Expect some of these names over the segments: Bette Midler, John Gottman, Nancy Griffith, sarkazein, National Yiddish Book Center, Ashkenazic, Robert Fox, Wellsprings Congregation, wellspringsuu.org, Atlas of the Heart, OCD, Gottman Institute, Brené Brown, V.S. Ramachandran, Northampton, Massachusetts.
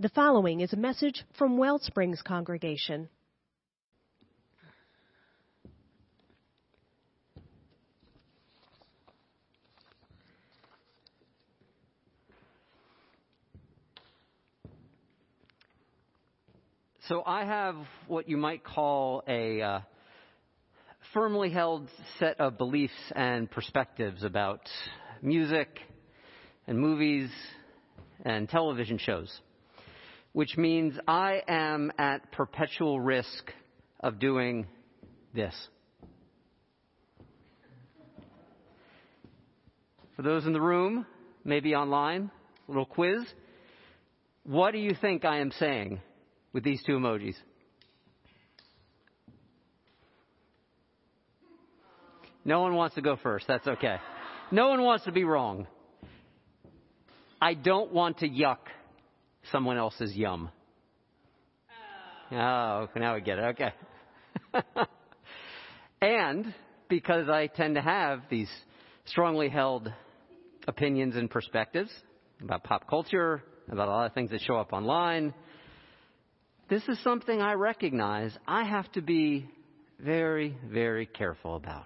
The following is a message from Wellsprings Congregation. So I have what you might call a firmly held set of beliefs and perspectives about music and movies and television shows, which means I am at perpetual risk of doing this. For those in the room, maybe online, a little quiz. What do you think I am saying with these two emojis? No one wants to go first. That's okay. No one wants to be wrong. I don't want to yuck someone else's yum. Oh, now we get it. Okay. And because I tend to have these strongly held opinions and perspectives about pop culture, about a lot of things that show up online, this is something I recognize I have to be very, very careful about.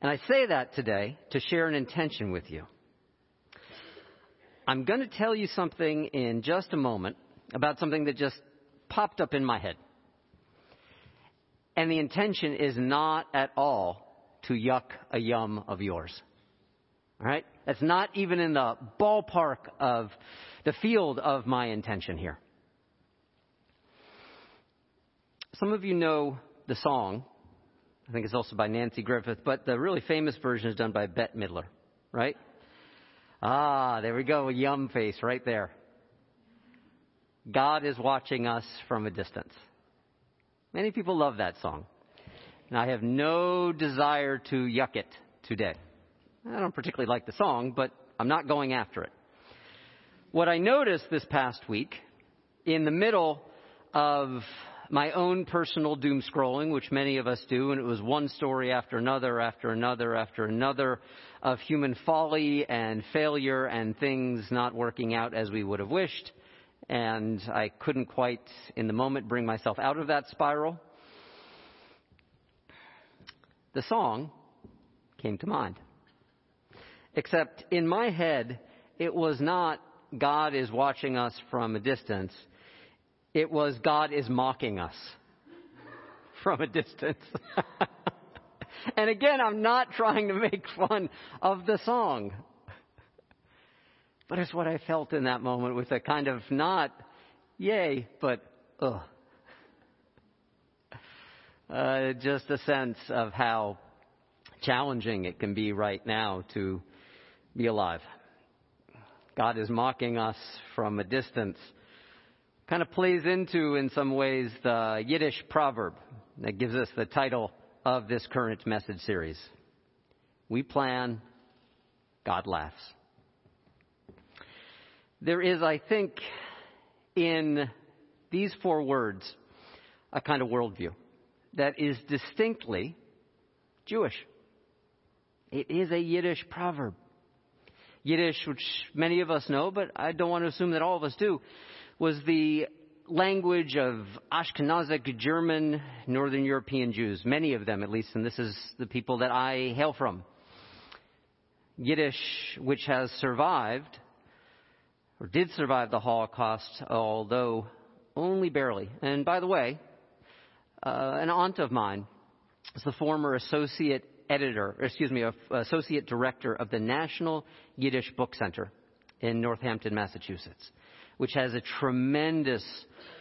And I say that today to share an intention with you. I'm going to tell you something in just a moment about something that just popped up in my head. And the intention is not at all to yuck a yum of yours. All right? That's not even in the ballpark of the field of my intention here. Some of you know the song. I think it's also by Nancy Griffith, but the really famous version is done by Bette Midler, right? Ah, there we go, a yum face right there. God is watching us from a distance. Many people love that song. And I have no desire to yuck it today. I don't particularly like the song, but I'm not going after it. What I noticed this past week, in the middle of my own personal doom scrolling, which many of us do, and it was one story after another, after another, after another, of human folly and failure and things not working out as we would have wished. And I couldn't quite, in the moment, bring myself out of that spiral. The song came to mind. Except in my head, it was not God is watching us from a distance. It was God is mocking us from a distance. And again, I'm not trying to make fun of the song. But it's what I felt in that moment with a kind of not yay, but ugh. Just a sense of how challenging it can be right now to be alive. God is mocking us from a distance. Kind of plays into, in some ways, the Yiddish proverb that gives us the title of this current message series. We plan, God laughs. There is, I think, in these four words, a kind of worldview that is distinctly Jewish. It is a Yiddish proverb. Yiddish, which many of us know, but I don't want to assume that all of us do, was the language of Ashkenazic, German, Northern European Jews, many of them at least, and this is the people that I hail from. Yiddish, which has survived, or did survive the Holocaust, although only barely. And by the way, an aunt of mine is the former associate director of the National Yiddish Book Center in Northampton, Massachusetts, which has a tremendous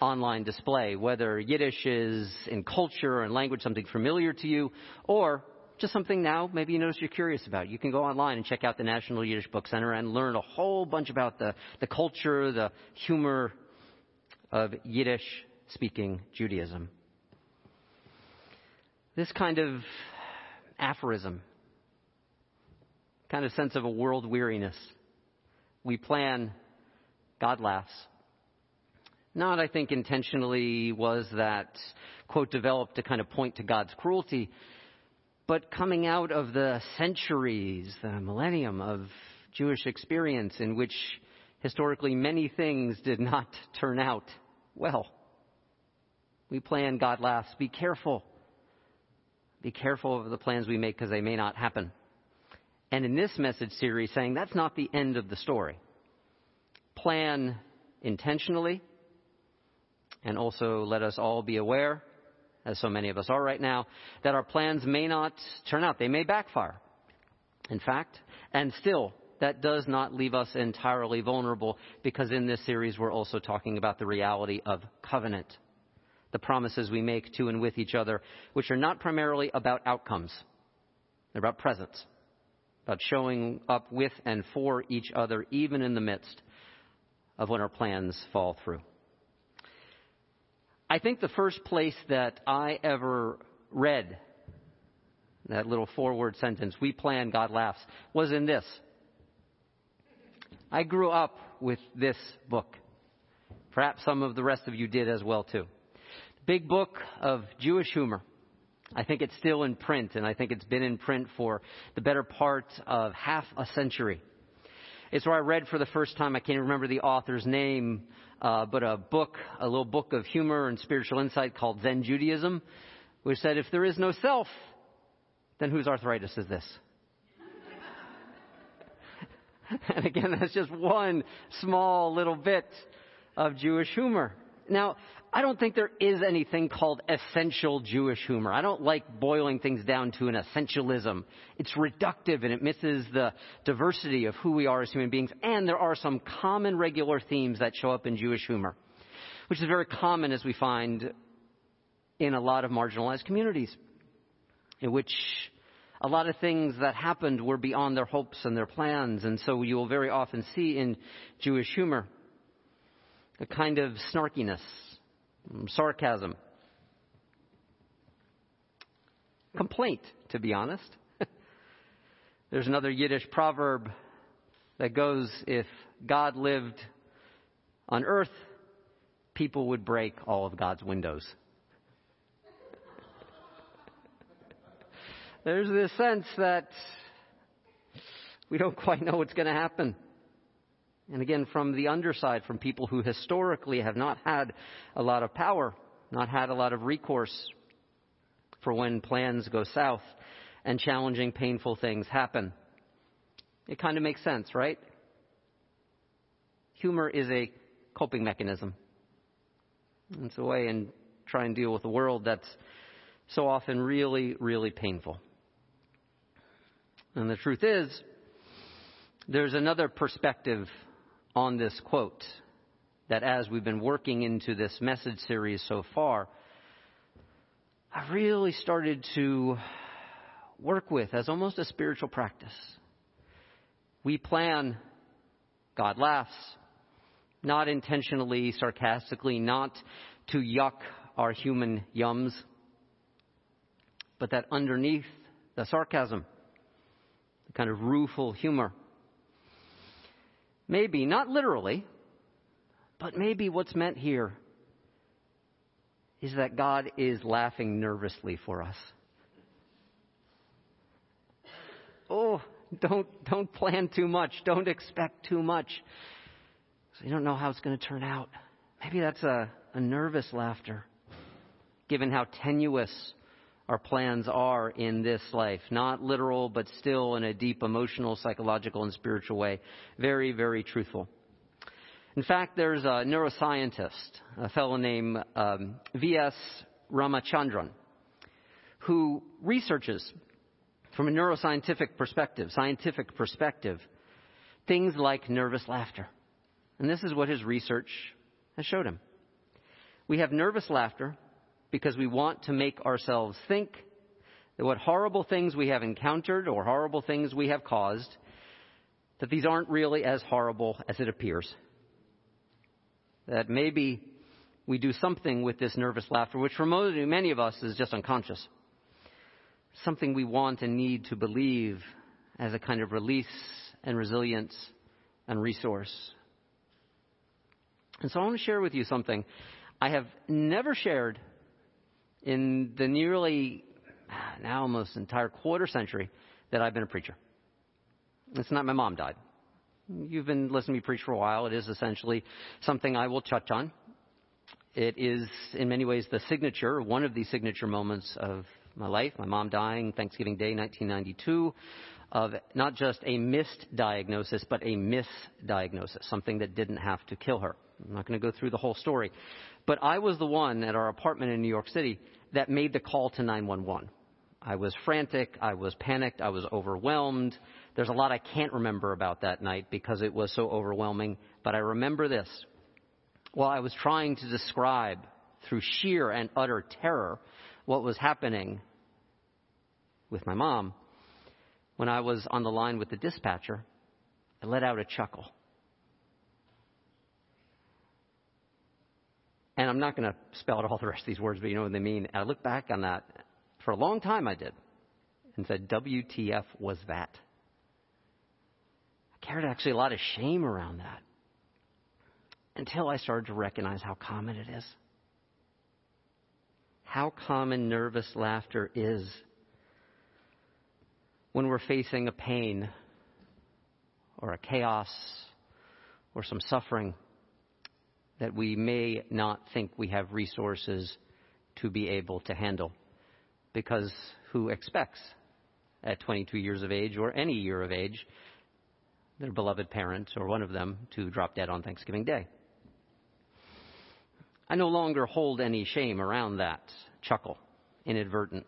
online display, whether Yiddish is in culture and language something familiar to you, or just something now maybe you notice you're curious about. You can go online and check out the National Yiddish Book Center and learn a whole bunch about the culture, the humor of Yiddish-speaking Judaism. This kind of aphorism, kind of sense of a world weariness. We plan, God laughs. Not, I think, intentionally was that quote developed to kind of point to God's cruelty, but coming out of the centuries, the millennium of Jewish experience in which Historically, many things did not turn out well. We plan, God laughs. Be careful. Be careful of the plans we make because they may not happen. And in this message series, saying that's not the end of the story. Plan intentionally. And also let us all be aware, as so many of us are right now, that our plans may not turn out. They may backfire, in fact. And still, that does not leave us entirely vulnerable, because in this series we're also talking about the reality of covenant, the promises we make to and with each other, which are not primarily about outcomes. They're about presence, about showing up with and for each other, even in the midst of when our plans fall through. I think the first place that I ever read that little four-word sentence, we plan, God laughs, was in this. I grew up with this book. Perhaps some of the rest of you did as well, too. Big book of Jewish humor. I think it's still in print, and I think it's been in print for the better part of half a century. It's where I read for the first time, I can't remember the author's name, but a little book of humor and spiritual insight called Zen Judaism, which said, if there is no self, then whose arthritis is this? And again, that's just one small little bit of Jewish humor. Now, I don't think there is anything called essential Jewish humor. I don't like boiling things down to an essentialism. It's reductive, and it misses the diversity of who we are as human beings. And there are some common regular themes that show up in Jewish humor, which is very common, as we find in a lot of marginalized communities, in which a lot of things that happened were beyond their hopes and their plans. And so you will very often see in Jewish humor a kind of snarkiness, sarcasm, complaint, to be honest. There's another Yiddish proverb that goes, if God lived on earth, people would break all of God's windows. There's this sense that we don't quite know what's going to happen. And again, from the underside, from people who historically have not had a lot of power, not had a lot of recourse for when plans go south and challenging, painful things happen. It kind of makes sense, right? Humor is a coping mechanism. It's a way in trying to deal with a world that's so often really, really painful. And the truth is, there's another perspective on this quote that, as we've been working into this message series so far, I really started to work with as almost a spiritual practice. We plan, God laughs, not intentionally, sarcastically, not to yuck our human yums, but that underneath the sarcasm, the kind of rueful humor, maybe, not literally, but maybe what's meant here is that God is laughing nervously for us. Oh, don't plan too much. Don't expect too much. So you don't know how it's going to turn out. Maybe that's a nervous laughter, given how tenuous our plans are in this life, not literal, but still in a deep emotional, psychological, and spiritual way. Very, very truthful. In fact, there's a neuroscientist, a fellow named V.S. Ramachandran, who researches from a neuroscientific perspective, things like nervous laughter. And this is what his research has showed him. We have nervous laughter because we want to make ourselves think that what horrible things we have encountered or horrible things we have caused, that these aren't really as horrible as it appears. That maybe we do something with this nervous laughter, which for many of us is just unconscious. Something we want and need to believe as a kind of release and resilience and resource. And so I want to share with you something I have never shared in the nearly, now almost entire quarter century that I've been a preacher. It's not my mom died. You've been listening to me preach for a while. It is essentially something I will touch on. It is, in many ways, the signature, one of the signature moments of my life, my mom dying Thanksgiving Day 1992, of not just a missed diagnosis, but a misdiagnosis, something that didn't have to kill her. I'm not going to go through the whole story. But I was the one at our apartment in New York City that made the call to 911. I was frantic. I was panicked. I was overwhelmed. There's a lot I can't remember about that night because it was so overwhelming. But I remember this. While I was trying to describe through sheer and utter terror what was happening with my mom, when I was on the line with the dispatcher, I let out a chuckle. And I'm not going to spell out all the rest of these words, but you know what they mean. And I look back on that. For a long time I did, and said, WTF was that? I carried actually a lot of shame around that until I started to recognize how common it is. How common nervous laughter is when we're facing a pain or a chaos or some suffering that we may not think we have resources to be able to handle. Because who expects at 22 years of age or any year of age their beloved parent or one of them to drop dead on Thanksgiving Day? I no longer hold any shame around that chuckle, inadvertent.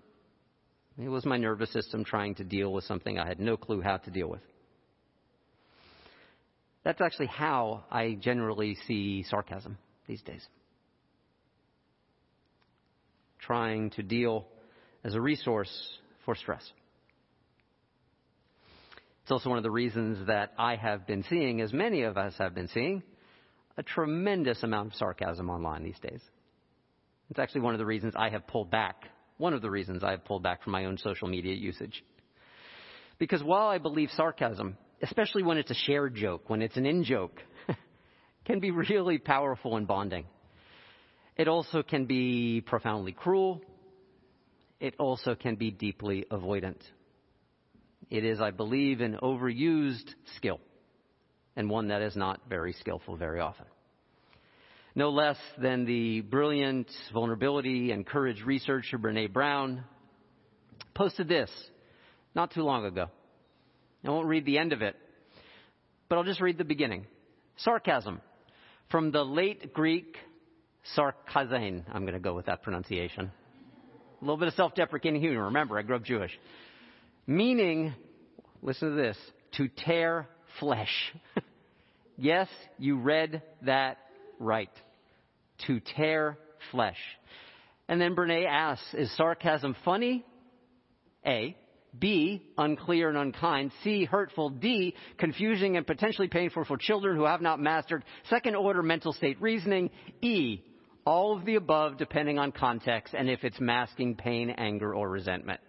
It was my nervous system trying to deal with something I had no clue how to deal with. That's actually how I generally see sarcasm these days. Trying to deal as a resource for stress. It's also one of the reasons that I have been seeing, as many of us have been seeing, a tremendous amount of sarcasm online these days. It's actually one of the reasons I have pulled back, from my own social media usage. Because while I believe sarcasm, especially when it's a shared joke, when it's an in-joke, can be really powerful and bonding, it also can be profoundly cruel. It also can be deeply avoidant. It is, I believe, an overused skill, and one that is not very skillful very often. No less than the brilliant vulnerability and courage researcher Brené Brown posted this not too long ago. I won't read the end of it, but I'll just read the beginning. Sarcasm, from the late Greek sarkazein. I'm going to go with that pronunciation. A little bit of self-deprecating humor. Remember, I grew up Jewish. Meaning, listen to this, to tear flesh. Yes, you read that right. To tear flesh. And then Brené asks, is sarcasm funny? A. B. Unclear and unkind. C. Hurtful. D. Confusing and potentially painful for children who have not mastered second-order mental state reasoning. E. All of the above, depending on context and if it's masking pain, anger, or resentment.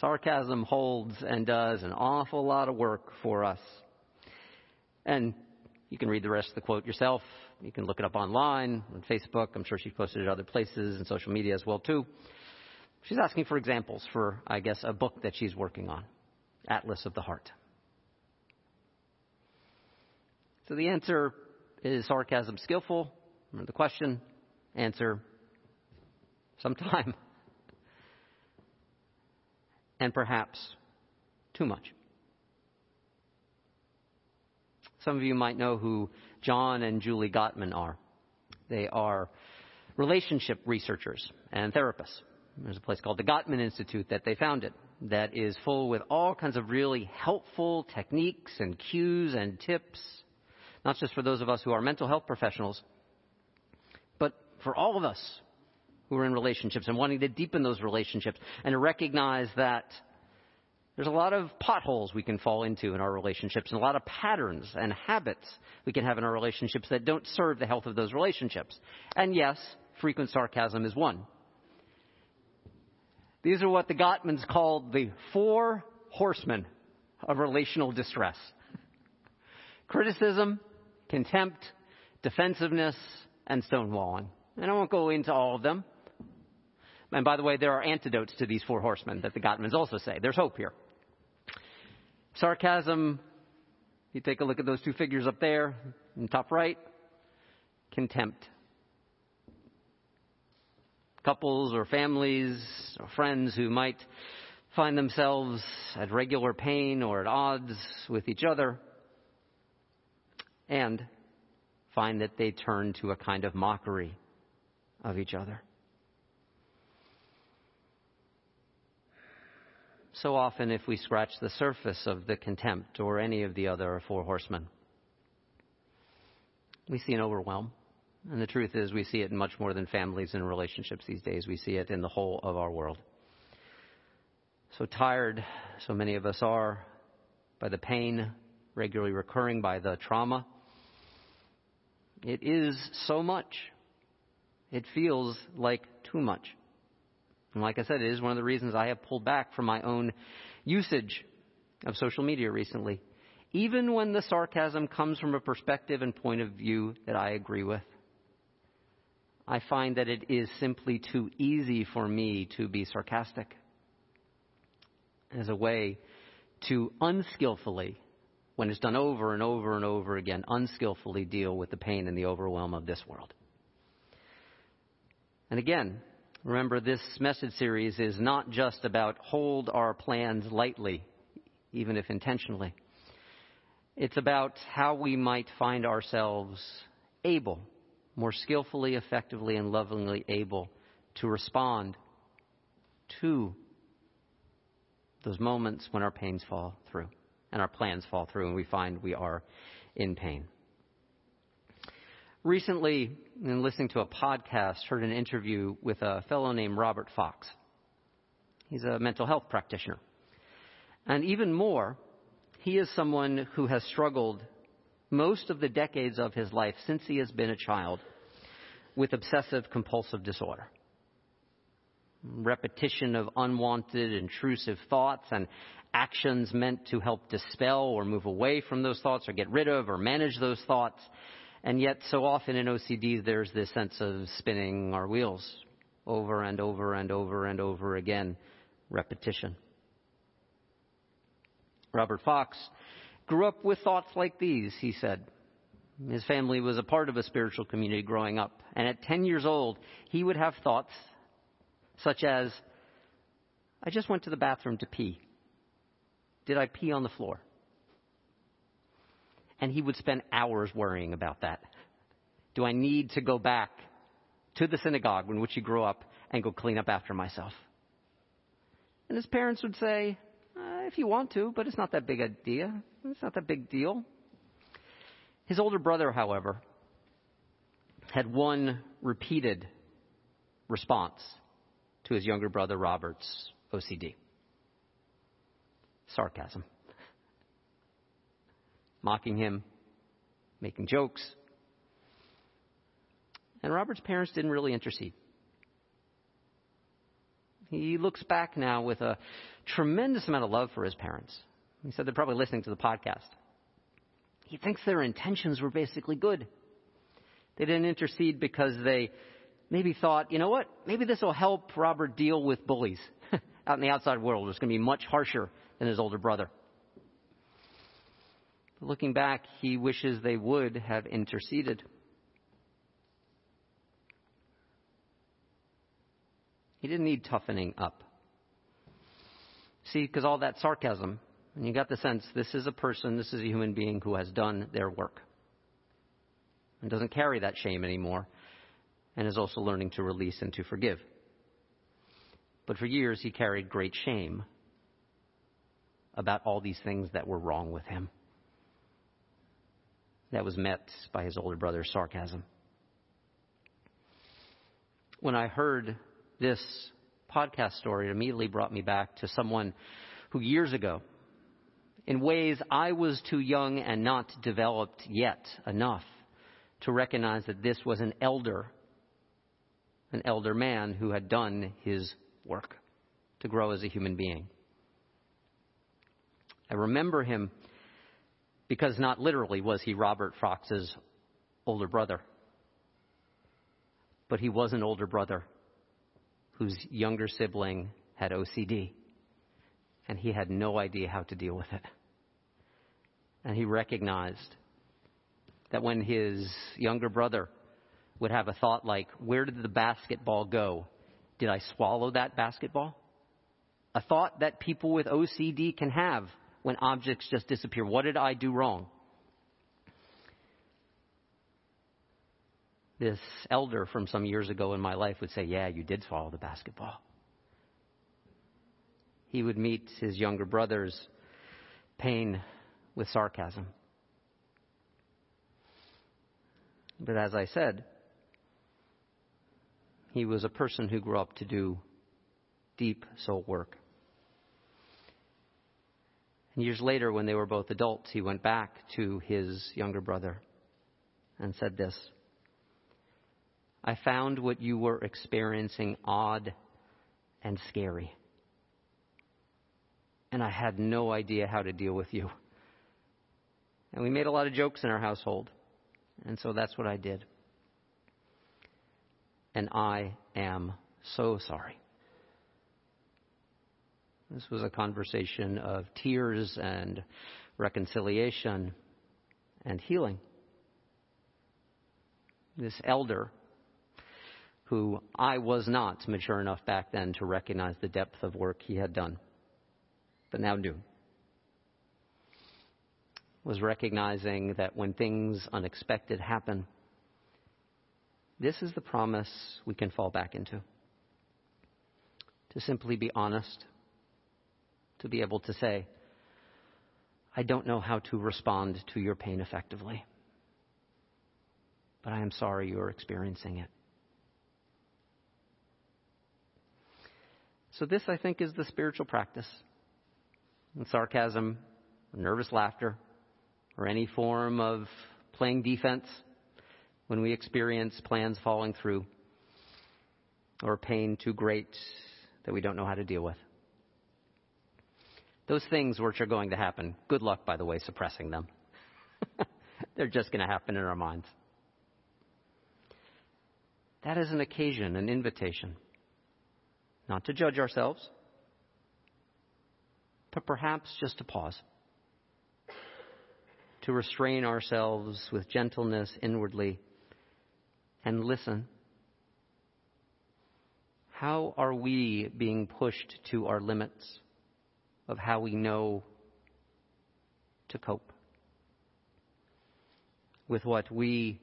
Sarcasm holds and does an awful lot of work for us. And you can read the rest of the quote yourself. You can look it up online, on Facebook. I'm sure she's posted it other places and social media as well, too. She's asking for examples for, I guess, a book that she's working on, Atlas of the Heart. So the answer is sarcasm skillful? Remember the question. Answer, sometime. And perhaps too much. Some of you might know who John and Julie Gottman are. They are relationship researchers and therapists. There's a place called the Gottman Institute that they founded that is full with all kinds of really helpful techniques and cues and tips. Not just for those of us who are mental health professionals, but for all of us who are in relationships and wanting to deepen those relationships and to recognize that there's a lot of potholes we can fall into in our relationships and a lot of patterns and habits we can have in our relationships that don't serve the health of those relationships. And yes, frequent sarcasm is one. These are what the Gottmans called the 4 horsemen of relational distress. Criticism, contempt, defensiveness, and stonewalling. And I won't go into all of them. And by the way, there are antidotes to these 4 horsemen that the Gottmans also say. There's hope here. Sarcasm, you take a look at those two figures up there in the top right. Contempt. Couples or families or friends who might find themselves at regular pain or at odds with each other and find that they turn to a kind of mockery of each other. So often, if we scratch the surface of the contempt or any of the other four horsemen, we see an overwhelm. And the truth is, we see it in much more than families and relationships these days. We see it in the whole of our world. So tired, so many of us are, by the pain regularly recurring, by the trauma. It is so much. It feels like too much. And like I said, it is one of the reasons I have pulled back from my own usage of social media recently, even when the sarcasm comes from a perspective and point of view that I agree with. I find that it is simply too easy for me to be sarcastic as a way to unskillfully, when it's done over and over and over again, unskillfully deal with the pain and the overwhelm of this world. And again, remember this message series is not just about hold our plans lightly, even if intentionally. It's about how we might find ourselves able, more skillfully, effectively, and lovingly able to respond to those moments when our pains fall through and our plans fall through and we find we are in pain. Recently, in listening to a podcast, heard an interview with a fellow named Robert Fox. He's a mental health practitioner. And even more, he is someone who has struggled most of the decades of his life since he has been a child with obsessive compulsive disorder. Repetition of unwanted, intrusive thoughts and actions meant to help dispel or move away from those thoughts or get rid of or manage those thoughts. And yet so often in OCD, there's this sense of spinning our wheels over and over and over and over again. Repetition. Robert Fox grew up with thoughts like these, he said. His family was a part of a spiritual community growing up. And at 10 years old, he would have thoughts such as, I just went to the bathroom to pee. Did I pee on the floor? And he would spend hours worrying about that. Do I need to go back to the synagogue in which he grew up and go clean up after myself? And his parents would say, if you want to, but it's not that big a deal. It's not that big deal. His older brother, however, had one repeated response to his younger brother Robert's OCD. Sarcasm. Mocking him, making jokes. And Robert's parents didn't really intercede. He looks back now with a tremendous amount of love for his parents. He said they're probably listening to the podcast. He thinks their intentions were basically good. They didn't intercede because they maybe thought, you know what, maybe this will help Robert deal with bullies out in the outside world. It's going to be much harsher than his older brother. But looking back, he wishes they would have interceded. He didn't need toughening up. See, because all that sarcasm, and you got the sense this is a person, this is a human being who has done their work and doesn't carry that shame anymore and is also learning to release and to forgive. But for years, he carried great shame about all these things that were wrong with him. That was met by his older brother's sarcasm. When I heard this podcast story, it immediately brought me back to someone who years ago, in ways I was too young and not developed yet enough to recognize that this was an elder man who had done his work to grow as a human being. I remember him because not literally was he Robert Fox's older brother, but he was an older brother whose younger sibling had OCD, and he had no idea how to deal with it. And he recognized that when his younger brother would have a thought like, where did the basketball go? Did I swallow that basketball? A thought that people with OCD can have when objects just disappear. What did I do wrong? This elder from some years ago in my life would say, yeah, you did swallow the basketball. He would meet his younger brother's pain with sarcasm. But as I said, he was a person who grew up to do deep soul work. And years later, when they were both adults, he went back to his younger brother and said this: I found what you were experiencing odd and scary. And I had no idea how to deal with you. And we made a lot of jokes in our household. And so that's what I did. And I am so sorry. This was a conversation of tears and reconciliation and healing. This elder, who I was not mature enough back then to recognize the depth of work he had done, but now do, was recognizing that when things unexpected happen, this is the promise we can fall back into. To simply be honest, to be able to say, I don't know how to respond to your pain effectively, but I am sorry you're experiencing it. So this, I think, is the spiritual practice. And sarcasm, nervous laughter, or any form of playing defense when we experience plans falling through or pain too great that we don't know how to deal with. Those things which are going to happen, good luck, by the way, suppressing them. They're just going to happen in our minds. That is an occasion, an invitation, not to judge ourselves, but perhaps just to pause, to restrain ourselves with gentleness inwardly and listen. How are we being pushed to our limits of how we know to cope with what we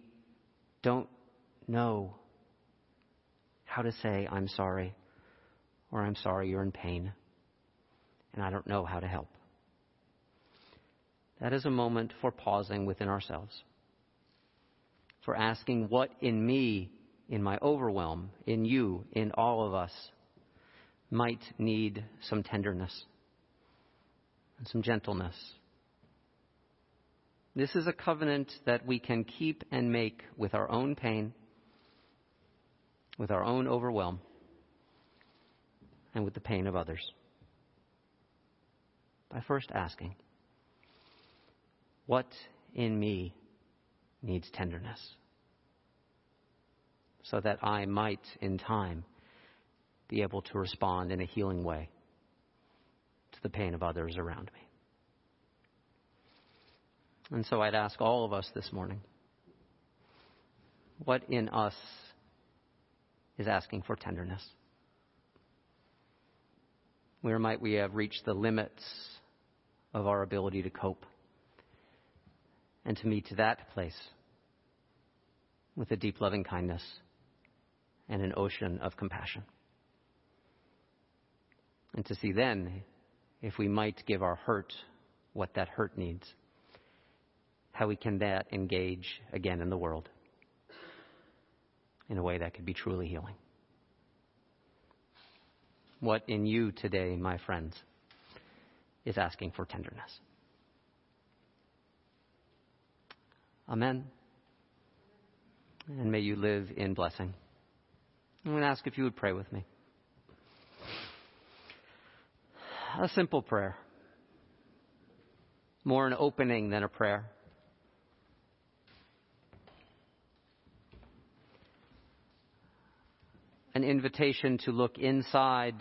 don't know how to say, I'm sorry, or I'm sorry you're in pain, and I don't know how to help? That is a moment for pausing within ourselves, for asking what in me, in my overwhelm, in you, in all of us, might need some tenderness and some gentleness. This is a covenant that we can keep and make with our own pain, with our own overwhelm, and with the pain of others. By first asking, what in me needs tenderness, so that I might, in time, be able to respond in a healing way to the pain of others around me? And so I'd ask all of us this morning, what in us is asking for tenderness? Where might we have reached the limits of our ability to cope? And to meet that place with a deep loving kindness and an ocean of compassion. And to see then if we might give our hurt what that hurt needs, how we can that engage again in the world in a way that could be truly healing. What in you today, my friends, is asking for tenderness? Amen. And may you live in blessing. I'm going to ask if you would pray with me. A simple prayer. More an opening than a prayer. An invitation to look inside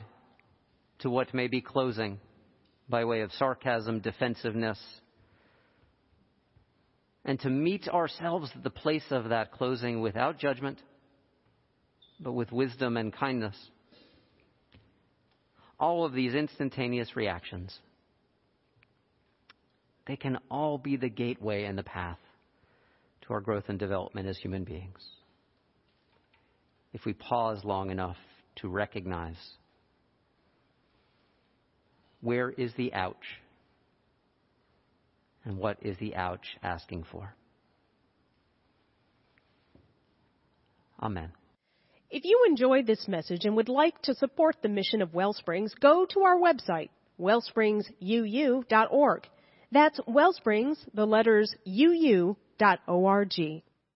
to what may be closing by way of sarcasm, defensiveness, and to meet ourselves at the place of that closing without judgment, but with wisdom and kindness. All of these instantaneous reactions, they can all be the gateway and the path to our growth and development as human beings, if we pause long enough to recognize, where is the ouch? And what is the ouch asking for? Amen. If you enjoyed this message and would like to support the mission of Wellsprings, go to our website, wellspringsuu.org. That's Wellsprings, the letters UU.org.